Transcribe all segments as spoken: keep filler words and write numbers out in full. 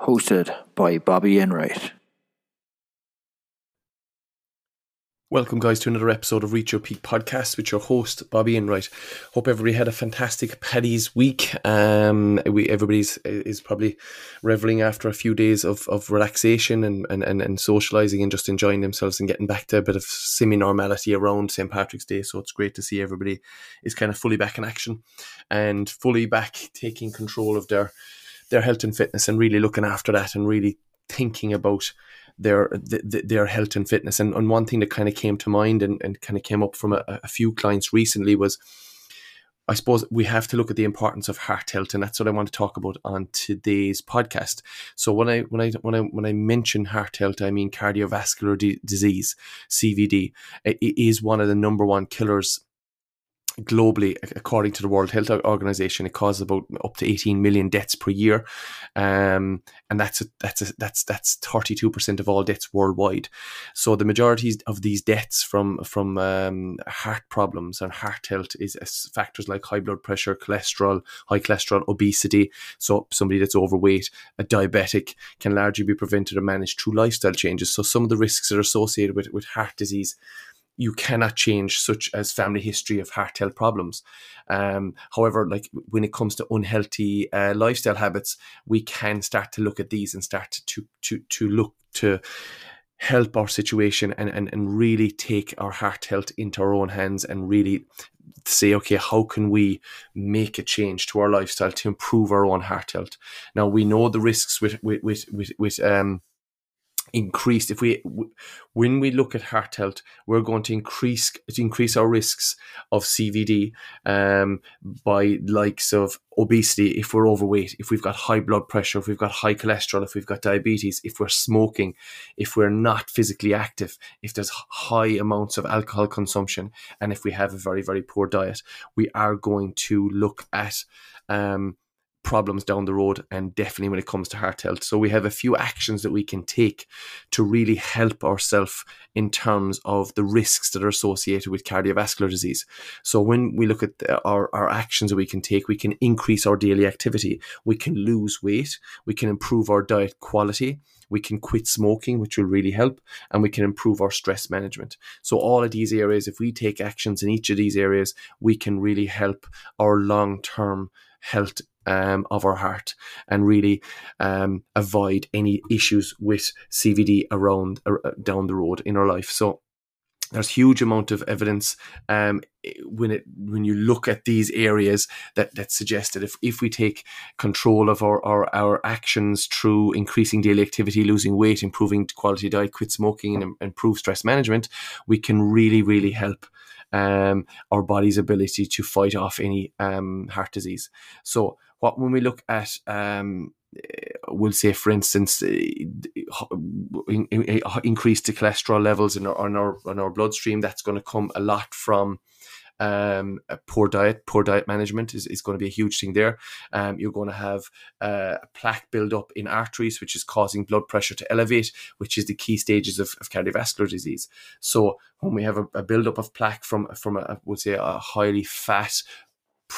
hosted by Bobby Enright. Welcome, guys, to another episode of Reach Your Peak Podcast with your host, Bobby Enright. Hope everybody had a fantastic Paddy's week. Um, we everybody's is probably reveling after a few days of, of relaxation and, and, and, and socialising and just enjoying themselves and getting back to a bit of semi-normality around Saint Patrick's Day. So it's great to see everybody is kind of fully back in action and fully back taking control of their, their health and fitness and really looking after that and really thinking about their their health and fitness. And, and one thing that kind of came to mind and, and kind of came up from a, a few clients recently was, I suppose we have to look at the importance of heart health, and that's what I want to talk about on today's podcast. So when I when I when I when I mention heart health, I mean cardiovascular di- disease, C V D. It is one of the number one killers globally, according to the World Health Organization. It causes about up to eighteen million deaths per year, um, and that's a, that's a, that's that's thirty-two percent of all deaths worldwide. So the majority of these deaths from from um, heart problems and heart health is uh, factors like high blood pressure, cholesterol, high cholesterol, obesity. So somebody that's overweight, a diabetic, can largely be prevented or managed through lifestyle changes. So some of the risks that are associated with, with heart disease, you cannot change, such as family history of heart health problems. Um, however, like when it comes to unhealthy uh, lifestyle habits, we can start to look at these and start to to to look to help our situation and, and, and really take our heart health into our own hands and really say, okay, how can we make a change to our lifestyle to improve our own heart health? Now, we know the risks with with with with, with um. increased if we when we look at heart health, we're going to increase to increase our risks of C V D um by likes of obesity, if we're overweight, if we've got high blood pressure, if we've got high cholesterol, if we've got diabetes, if we're smoking, if we're not physically active, if there's high amounts of alcohol consumption, and if we have a very, very poor diet. We are going to look at um problems down the road, and definitely when it comes to heart health. So we have a few actions that we can take to really help ourselves in terms of the risks that are associated with cardiovascular disease. So when we look at the, our, our actions that we can take, we can increase our daily activity, we can lose weight, we can improve our diet quality, we can quit smoking, which will really help, and we can improve our stress management. So all of these areas, if we take actions in each of these areas, we can really help our long-term health Um, of our heart and really um, avoid any issues with C V D around uh, down the road in our life. So there's huge amount of evidence um, when it when you look at these areas that that suggest that if, if we take control of our, our our actions through increasing daily activity, losing weight, improving quality diet, quit smoking, and improve stress management, we can really, really help um, our body's ability to fight off any um, heart disease. So What when we look at, um, we'll say, for instance, uh, in, in, uh, increased the cholesterol levels in our on our, in our bloodstream, that's going to come a lot from um, a poor diet. Poor diet management is, is going to be a huge thing there. Um, you're going to have uh, plaque buildup in arteries, which is causing blood pressure to elevate, which is the key stages of, of cardiovascular disease. So when we have a, a buildup of plaque from from a, we'll say, a highly fat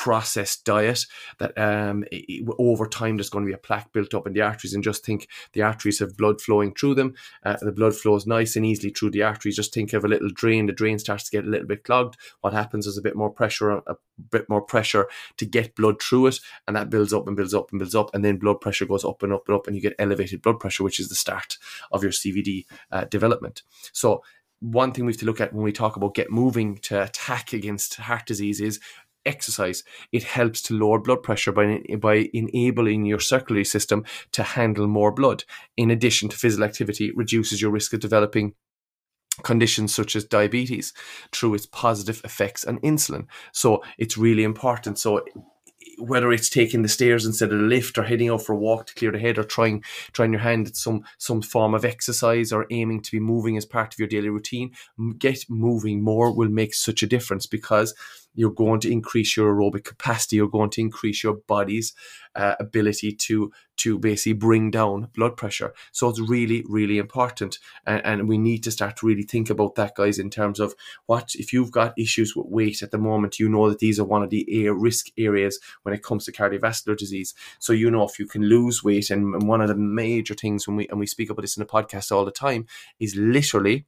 processed diet, that um it, over time there's going to be a plaque built up in the arteries. And just think, the arteries have blood flowing through them, uh, the blood flows nice and easily through the arteries. Just think of a little drain, the drain starts to get a little bit clogged. What happens is a bit more pressure a bit more pressure to get blood through it, and that builds up and builds up and builds up, and then blood pressure goes up and up and up, and you get elevated blood pressure, which is the start of your C V D uh, development. So one thing we have to look at when we talk about get moving to attack against heart disease is exercise. It helps to lower blood pressure by by enabling your circulatory system to handle more blood. In addition to physical activity, it reduces your risk of developing conditions such as diabetes through its positive effects on insulin. So it's really important. So whether it's taking the stairs instead of the lift, or heading out for a walk to clear the head, or trying trying your hand at some some form of exercise, or aiming to be moving as part of your daily routine, get moving more will make such a difference, because You're going to increase your aerobic capacity. You're going to increase your body's uh, ability to to basically bring down blood pressure. So it's really, really important. And, and we need to start to really think about that, guys, in terms of what, if you've got issues with weight at the moment, you know that these are one of the air risk areas when it comes to cardiovascular disease. So, you know, if you can lose weight, and, and one of the major things when we, and we speak about this in the podcast all the time, is literally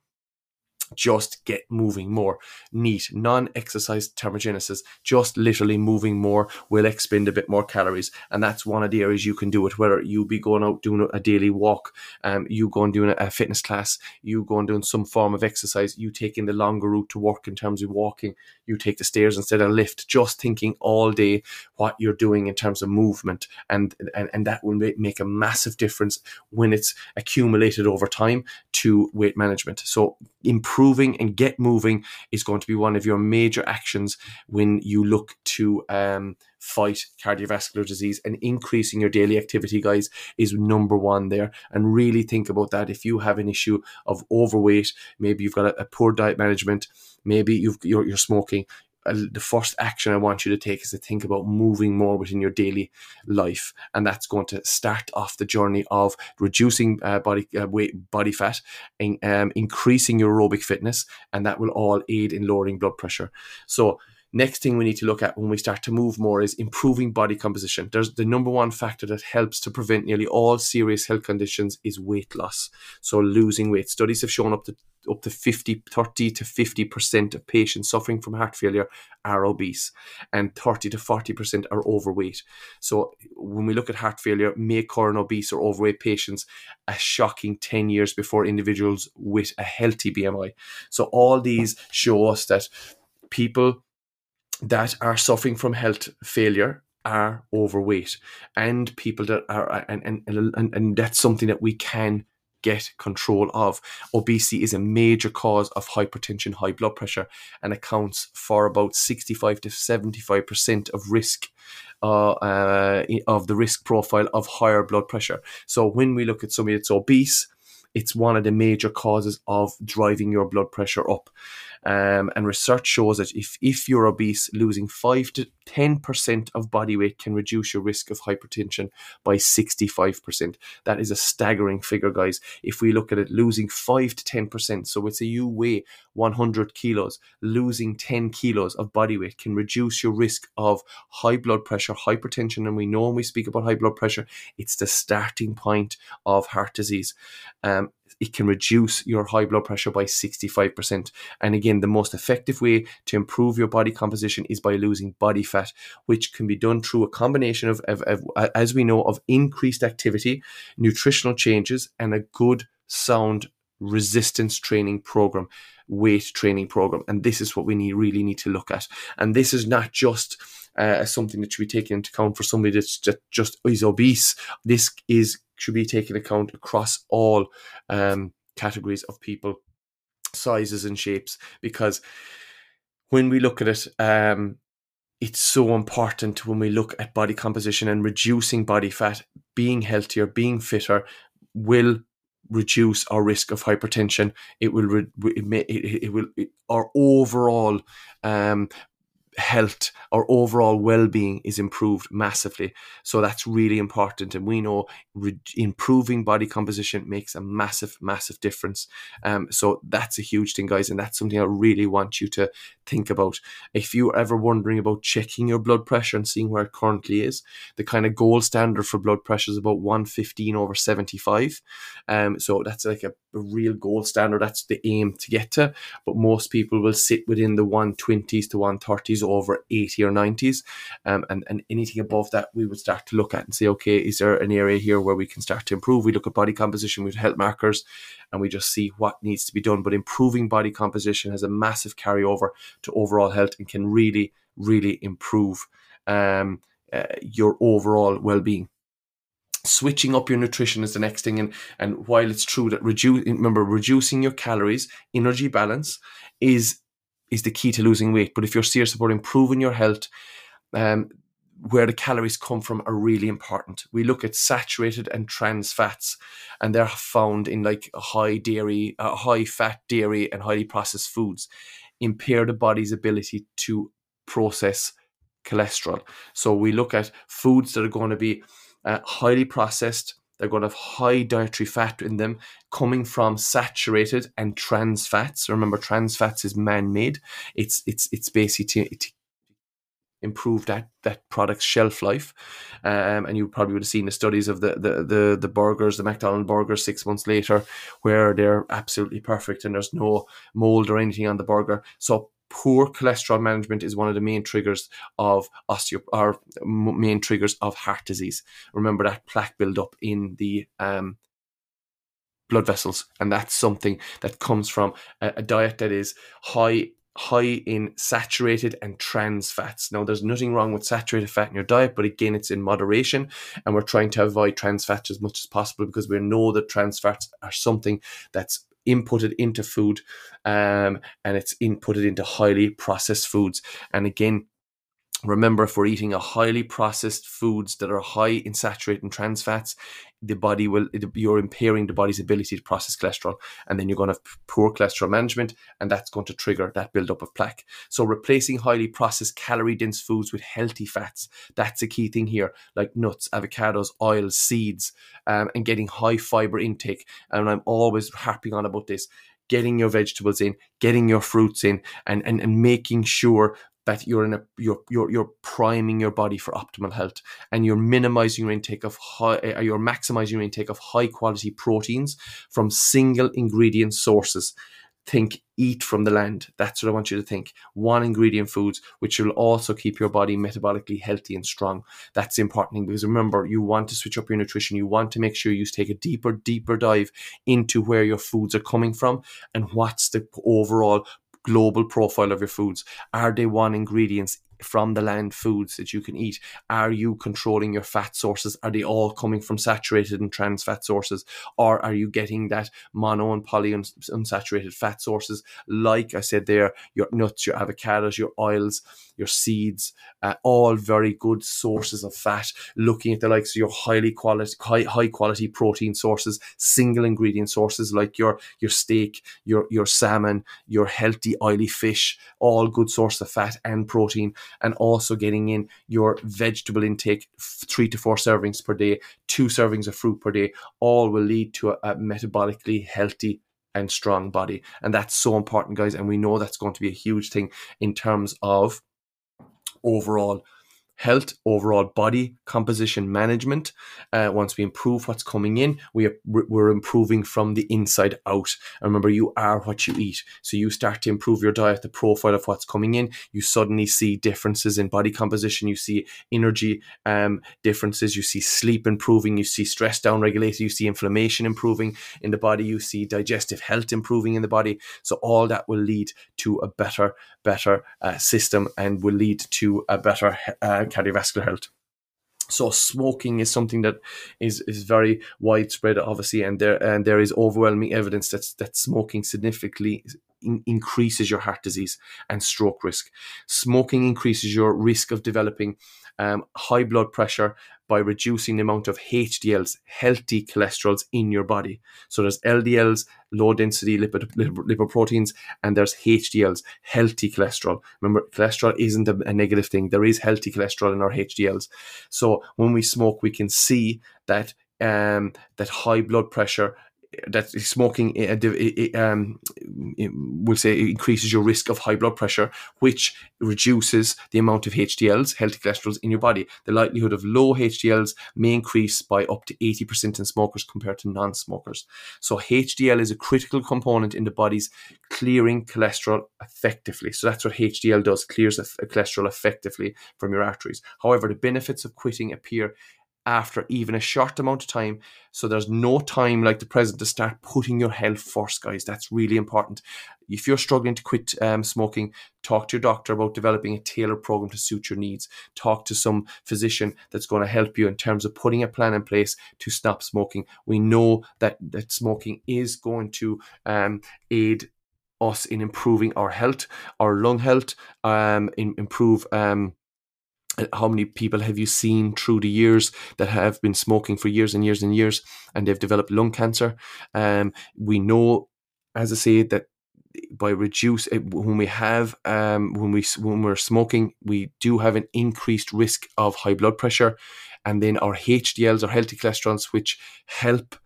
just get moving more. Neat, non-exercise thermogenesis, just literally moving more will expend a bit more calories. And that's one of the areas you can do it, whether you be going out doing a daily walk, um, you going doing a fitness class, you going doing some form of exercise, you taking the longer route to work in terms of walking, you take the stairs instead of a lift, just thinking all day what you're doing in terms of movement. And, and, and that will make a massive difference when it's accumulated over time to weight management. So improve Improving and get moving is going to be one of your major actions when you look to um, fight cardiovascular disease, and increasing your daily activity, guys, is number one there. And really think about that. If you have an issue of overweight, maybe you've got a, a poor diet management, maybe you've, you're, you're smoking, uh, the first action I want you to take is to think about moving more within your daily life. And that's going to start off the journey of reducing uh, body uh, weight, body fat, and um, increasing your aerobic fitness, and that will all aid in lowering blood pressure. So next thing we need to look at when we start to move more is improving body composition. There's the number one factor that helps to prevent nearly all serious health conditions is weight loss. So losing weight. Studies have shown up to up to fifty, thirty to fifty percent of patients suffering from heart failure are obese, and thirty to forty percent are overweight. So when we look at heart failure, may occur in obese or overweight patients a shocking ten years before individuals with a healthy B M I. So all these show us that people that are suffering from health failure are overweight, and people that are, and and and, and that's something that we can get control of. Obesity is a major cause of hypertension, high blood pressure, and accounts for about sixty-five to seventy-five percent of risk uh, uh, of the risk profile of higher blood pressure. So when we look at somebody that's obese, it's one of the major causes of driving your blood pressure up. Um, and research shows that if, if you're obese, losing five to ten percent of body weight can reduce your risk of hypertension by sixty-five percent. That is a staggering figure, guys. If we look at it, losing five to ten percent, so let's say you weigh one hundred kilos, losing ten kilos of body weight can reduce your risk of high blood pressure, hypertension. And we know when we speak about high blood pressure, it's the starting point of heart disease. Um, it can reduce your high blood pressure by sixty-five percent. And again, the most effective way to improve your body composition is by losing body fat, which can be done through a combination of, of, of as we know, of increased activity, nutritional changes, and a good, sound resistance training program, weight training program. And this is what we need, really need to look at. And this is not just uh, something that should be taken into account for somebody that's just, just is obese. This is should be taken account across all um, categories of people, sizes and shapes, because when we look at it, um, it's so important when we look at body composition, and reducing body fat, being healthier, being fitter will reduce our risk of hypertension. It will, re- it, may, it, it will, it, our overall um, health, our overall well-being is improved massively. So that's really important. And we know re- improving body composition makes a massive, massive difference. Um, so that's a huge thing, guys. And that's something I really want you to think about. If you're ever wondering about checking your blood pressure and seeing where it currently is, the kind of gold standard for blood pressure is about one fifteen over seventy-five. Um, so that's like a, a real gold standard. That's the aim to get to. But most people will sit within the one twenties to one thirties over eighty or nineties, um, and, and anything above that we would start to look at and say, okay, is there an area here where we can start to improve? We look at body composition with health markers, and we just see what needs to be done. But improving body composition has a massive carryover to overall health, and can really, really improve um, uh, your overall well-being. Switching up your nutrition is the next thing. And, and while it's true that reduce, remember, reducing your calories, energy balance is is the key to losing weight. But if you're serious about improving your health, um, where the calories come from are really important. We look at saturated and trans fats, and they're found in like high dairy, uh, high fat dairy and highly processed foods, impair the body's ability to process cholesterol. So we look at foods that are going to be uh, highly processed. They're going to have high dietary fat in them coming from saturated and trans fats. Remember, trans fats is man-made. It's it's it's basically to, to improve that that product's shelf life. Um, and you probably would have seen the studies of the, the the the burgers, the McDonald's burgers six months later, where they're absolutely perfect and there's no mold or anything on the burger. So poor cholesterol management is one of the main triggers of osteo or main triggers of heart disease. Remember that plaque buildup in the um, blood vessels, and that's something that comes from a, a diet that is high high in saturated and trans fats. Now, there's nothing wrong with saturated fat in your diet, but again, it's in moderation, and we're trying to avoid trans fats as much as possible because we know that trans fats are something that's inputted into food, um, and it's inputted into highly processed foods. And again, remember, if we're eating a highly processed foods that are high in saturated and trans fats, the body will, you're impairing the body's ability to process cholesterol, and then you're going to have poor cholesterol management, and that's going to trigger that buildup of plaque. So replacing highly processed calorie dense foods with healthy fats, that's a key thing here, like nuts, avocados, oils, seeds, um, and getting high fiber intake. And I'm always harping on about this, getting your vegetables in, getting your fruits in, and and, and making sure that you're in a you're you're you're priming your body for optimal health, and you're minimizing your intake of high, or you're maximizing your intake of high quality proteins from single ingredient sources. Think eat from the land. That's what I want you to think. One ingredient foods, which will also keep your body metabolically healthy and strong. That's important, because remember, you want to switch up your nutrition. You want to make sure you take a deeper, deeper dive into where your foods are coming from and what's the overall global profile of your foods. Are they one ingredients from the land foods that you can eat? Are you controlling your fat sources? Are they all coming from saturated and trans fat sources? Or are you getting that mono and polyunsaturated fat sources? Like I said there, your nuts, your avocados, your oils, your seeds, uh, all very good sources of fat. Looking at the likes of your highly quality, high, high quality protein sources, single ingredient sources like your your steak, your your salmon, your healthy oily fish, all good sources of fat and protein. And also getting in your vegetable intake, three to four servings per day, two servings of fruit per day, all will lead to a, a metabolically healthy and strong body. And that's so important, guys. And we know that's going to be a huge thing in terms of overall health, overall body composition management. Uh, once we improve what's coming in, we are, we're improving from the inside out. And remember, you are what you eat. So you start to improve your diet, the profile of what's coming in. You suddenly see differences in body composition. You see energy um, differences. You see sleep improving. You see stress down regulated. You see inflammation improving in the body. You see digestive health improving in the body. So all that will lead to a better, better uh, system, and will lead to a better uh, cardiovascular health. So smoking is something that is is very widespread, obviously, and there and there is overwhelming evidence that that smoking significantly in, increases your heart disease and stroke risk. Smoking increases your risk of developing um, high blood pressure by reducing the amount of H D Ls, healthy cholesterols, in your body. So there's L D Ls, low density lipid, lipoproteins, and there's H D Ls, healthy cholesterol. Remember, cholesterol isn't a, a negative thing. There is healthy cholesterol in our H D Ls. So when we smoke, we can see that um, that high blood pressure, that smoking um, we'll say increases your risk of high blood pressure, which reduces the amount of H D Ls, healthy cholesterols, in your body. The likelihood of low H D Ls may increase by up to eighty percent in smokers compared to non-smokers. So H D L is a critical component in the body's clearing cholesterol effectively. So that's what H D L does, clears cholesterol effectively from your arteries. However, the benefits of quitting appear after even a short amount of time. So there's no time like the present to start putting your health first, guys. That's really important. If you're struggling to quit um, smoking, talk to your doctor about developing a tailored program to suit your needs. Talk to some physician that's going to help you in terms of putting a plan in place to stop smoking. We know that that smoking is going to um, aid us in improving our health, our lung health, um, in, improve um, how many people have you seen through the years that have been smoking for years and years and years, and they've developed lung cancer? Um, we know, as I say, that by reduce when we have um, when we when we're smoking, we do have an increased risk of high blood pressure, and then our H D Ls, or healthy cholesterols, which help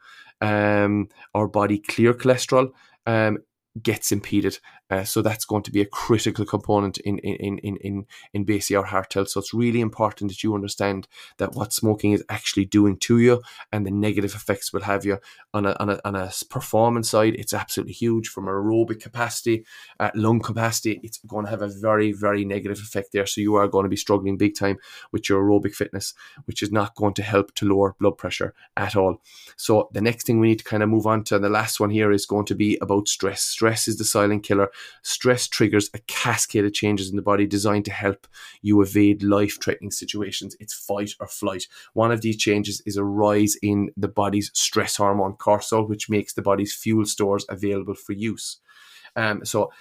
um, our body clear cholesterol, um, gets impeded. Uh, so that's going to be a critical component in in in in in basically our heart health. So it's really important that you understand that what smoking is actually doing to you and the negative effects will have you on a on a, on a performance side. It's absolutely huge from aerobic capacity, uh, lung capacity. It's going to have a very very negative effect there. So you are going to be struggling big time with your aerobic fitness, which is not going to help to lower blood pressure at all. So the next thing we need to kind of move on to, and the last one here, is going to be about stress. Stress is the silent killer. Stress triggers a cascade of changes in the body designed to help you evade life-threatening situations. It's fight or flight. One of these changes is a rise in the body's stress hormone, cortisol, which makes the body's fuel stores available for use. Um, so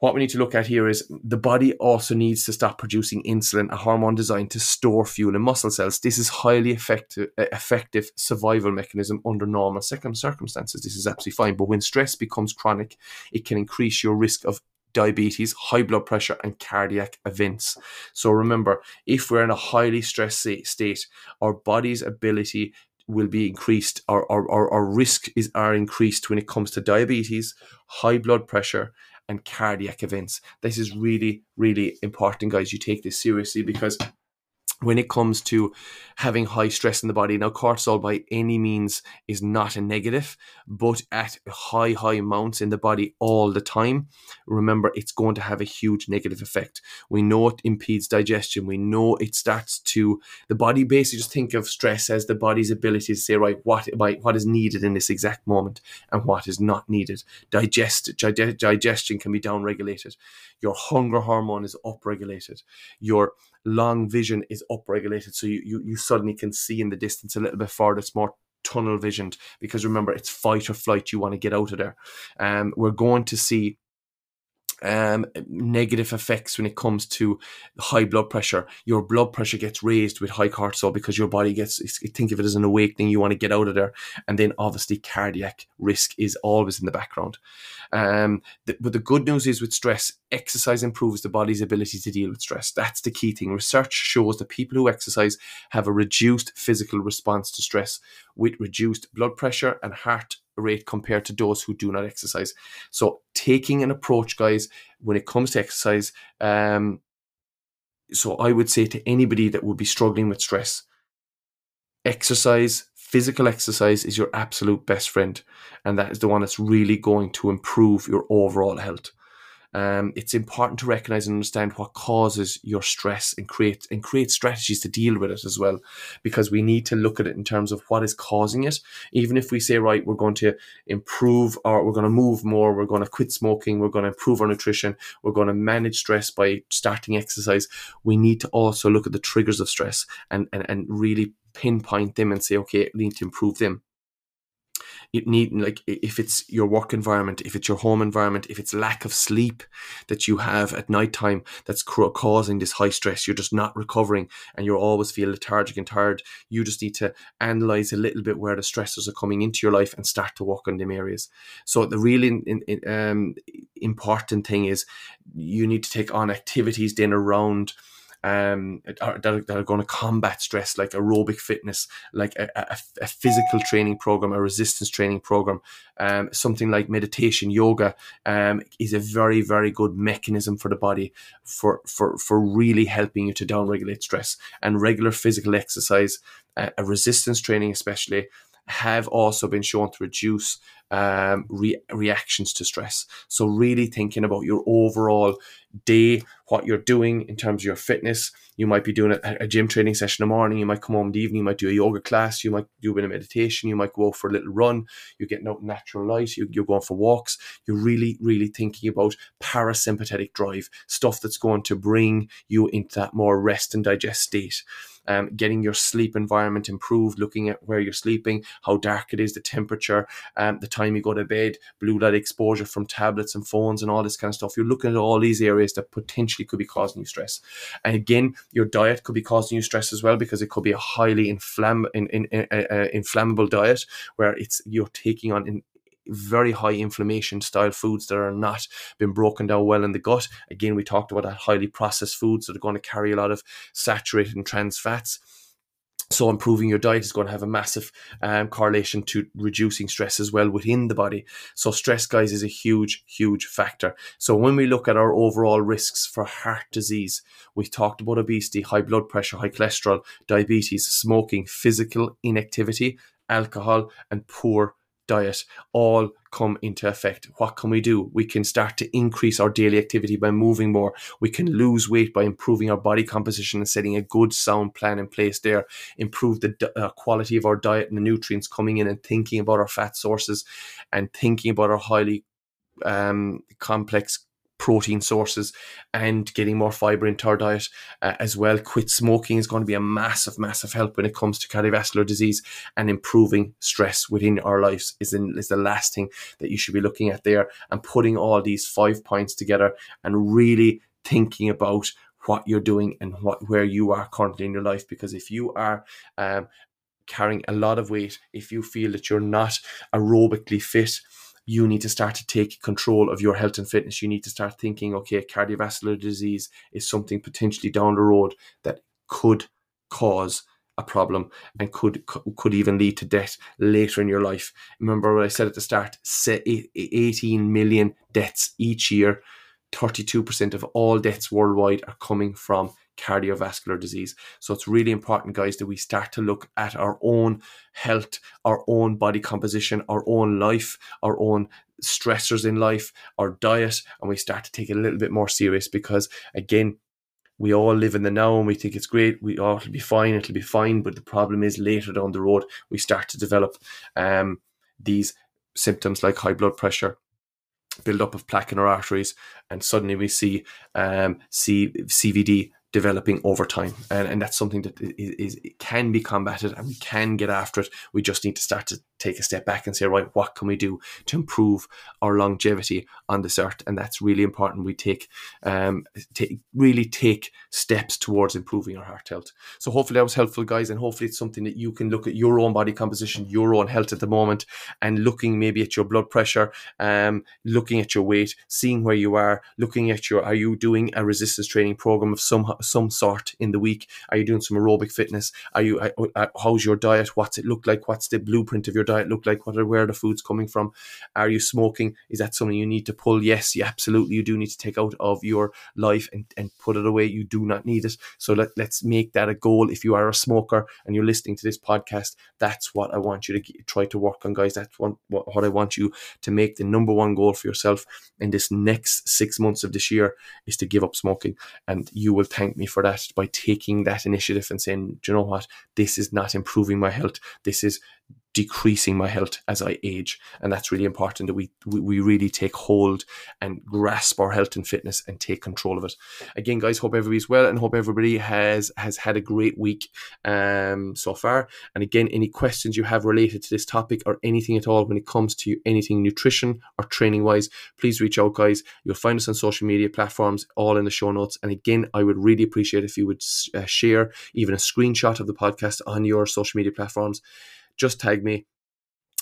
what we need to look at here is the body also needs to stop producing insulin, a hormone designed to store fuel in muscle cells. This is highly effective, effective survival mechanism under normal circumstances. This is absolutely fine. But when stress becomes chronic, it can increase your risk of diabetes, high blood pressure, and cardiac events. So remember, if we're in a highly stressed state, our body's ability will be increased, or our, our, our risk is are increased when it comes to diabetes, high blood pressure, and cardiac events. This is really, really important, guys. You take this seriously, because when it comes to having high stress in the body, now cortisol by any means is not a negative, but at high, high amounts in the body all the time, remember, it's going to have a huge negative effect. We know it impedes digestion. We know it starts to, the body basically, just think of stress as the body's ability to say, right, what, what is needed in this exact moment and what is not needed. Digest, dig- digestion can be downregulated. Your hunger hormone is upregulated. Your long vision is upregulated, so you, you you suddenly can see in the distance a little bit farther. It's more tunnel visioned, because remember, it's fight or flight. You want to get out of there. Um, we're going to see um negative effects when it comes to high blood pressure. Your blood pressure gets raised with high cortisol, because your body gets, think of it as an awakening. You want to get out of there. And then obviously cardiac risk is always in the background. Um the, but the good news is with stress, exercise improves the body's ability to deal with stress. That's the key thing. Research shows that people who exercise have a reduced physical response to stress, with reduced blood pressure and heart rate compared to those who do not exercise. So taking an approach, guys, when it comes to exercise, um so I would say to anybody that would be struggling with stress, exercise, physical exercise, is your absolute best friend, and that is the one that's really going to improve your overall health. Um, it's important to recognize and understand what causes your stress, and create and create strategies to deal with it as well, because we need to look at it in terms of what is causing it. Even if we say, right, we're going to improve, or we're going to move more, we're going to quit smoking, we're going to improve our nutrition, we're going to manage stress by starting exercise, we need to also look at the triggers of stress and, and, and really pinpoint them and say, okay, we need to improve them. It need, like, if it's your work environment, if it's your home environment, if it's lack of sleep that you have at nighttime that's causing this high stress, you're just not recovering and you always feel lethargic and tired, you just need to analyze a little bit where the stressors are coming into your life and start to work on them areas. So the really in, in, um, important thing is you need to take on activities then around Um, that are, that are going to combat stress, like aerobic fitness, like a, a, a physical training program, a resistance training program, um, something like meditation, yoga, um, is a very, very good mechanism for the body for for for really helping you to downregulate stress. And regular physical exercise, uh, a resistance training especially, have also been shown to reduce um, re- reactions to stress. So really thinking about your overall day, what you're doing in terms of your fitness. You might be doing a, a gym training session in the morning, you might come home in the evening, you might do a yoga class, you might do a bit of meditation, you might go out for a little run, you're getting out in natural light, you, you're going for walks. You're really, really thinking about parasympathetic drive, stuff that's going to bring you into that more rest and digest state. Um, getting your sleep environment improved, looking at where you're sleeping, how dark it is, the temperature, um, the time you go to bed, blue light exposure from tablets and phones and all this kind of stuff. You're looking at all these areas that potentially could be causing you stress. And again, your diet could be causing you stress as well, because it could be a highly inflam- in, in, in, uh, inflammable diet where it's you're taking on in very high inflammation style foods that are not been broken down well in the gut. Again, we talked about that, highly processed foods that are going to carry a lot of saturated and trans fats. So improving your diet is going to have a massive um, correlation to reducing stress as well within the body. So stress, guys, is a huge, huge factor. So when we look at our overall risks for heart disease, we've talked about obesity, high blood pressure, high cholesterol, diabetes, smoking, physical inactivity, alcohol, and poor diet all come into effect. What can we do? We can start to increase our daily activity by moving more. We can lose weight by improving our body composition and setting a good sound plan in place there. Improve the uh, quality of our diet and the nutrients coming in, and thinking about our fat sources and thinking about our highly um, complex protein sources, and getting more fiber into our diet uh, as well. Quit smoking is going to be a massive, massive help when it comes to cardiovascular disease, and improving stress within our lives is, in, is the last thing that you should be looking at there, and putting all these five points together and really thinking about what you're doing and what where you are currently in your life. Because if you are um, carrying a lot of weight, if you feel that you're not aerobically fit, you need to start to take control of your health and fitness. You need to start thinking, okay, cardiovascular disease is something potentially down the road that could cause a problem and could could even lead to death later in your life. Remember what I said at the start, eighteen million deaths each year. thirty-two percent of all deaths worldwide are coming from cardiovascular disease. So it's really important, guys, that we start to look at our own health, our own body composition, our own life, our own stressors in life, our diet, and we start to take it a little bit more serious. Because again, we all live in the now and we think it's great. We all, oh, it'll be fine, it'll be fine. But the problem is later down the road, we start to develop um, these symptoms like high blood pressure, build up of plaque in our arteries, and suddenly we see um, C- CVD developing over time, and, and that's something that is, is it can be combated, and we can get after it. We just need to start to take a step back and say, right, what can we do to improve our longevity on this earth? And that's really important. We take um take, really take steps towards improving our heart health. So hopefully that was helpful, guys, and hopefully it's something that you can look at your own body composition, your own health at the moment, and looking maybe at your blood pressure, um looking at your weight, seeing where you are, looking at your, are you doing a resistance training program of some some sort in the week? Are you doing some aerobic fitness? Are you, how's your diet? What's it look like? What's the blueprint of your diet look like? What are, where are the foods coming from? Are you smoking? Is that something you need to pull? Yes, you absolutely, you do need to take out of your life and, and put it away. You do not need it. So let, let's make that a goal. If you are a smoker and you're listening to this podcast, that's what I want you to get, try to work on, guys. That's what, what, what I want you to make the number one goal for yourself in this next six months of this year, is to give up smoking. And you will thank me for that by taking that initiative and saying, do you know what? This is not improving my health. This is decreasing my health as I age. And that's really important, that we we really take hold and grasp our health and fitness and take control of it. Again, guys, hope everybody's well, and hope everybody has has had a great week um so far. And again, any questions you have related to this topic or anything at all when it comes to anything nutrition or training wise, please reach out, guys. You'll find us on social media platforms, all in the show notes. And again, I would really appreciate if you would uh, share even a screenshot of the podcast on your social media platforms. Just tag me,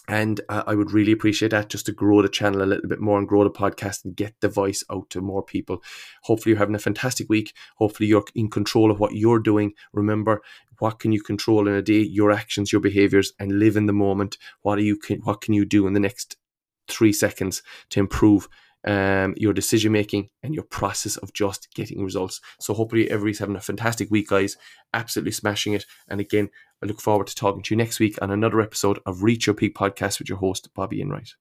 and uh, I would really appreciate that, just to grow the channel a little bit more and grow the podcast and get the voice out to more people. Hopefully you're having a fantastic week. Hopefully you're in control of what you're doing. Remember, what can you control in a day? Your actions, your behaviors, and live in the moment. What are you? Can, what can you do in the next three seconds to improve Um, your decision making and your process of just getting results? So hopefully everybody's having a fantastic week, guys. Absolutely smashing it. And again, I look forward to talking to you next week on another episode of Reach Your Peak Podcast with your host, Bobby Enright.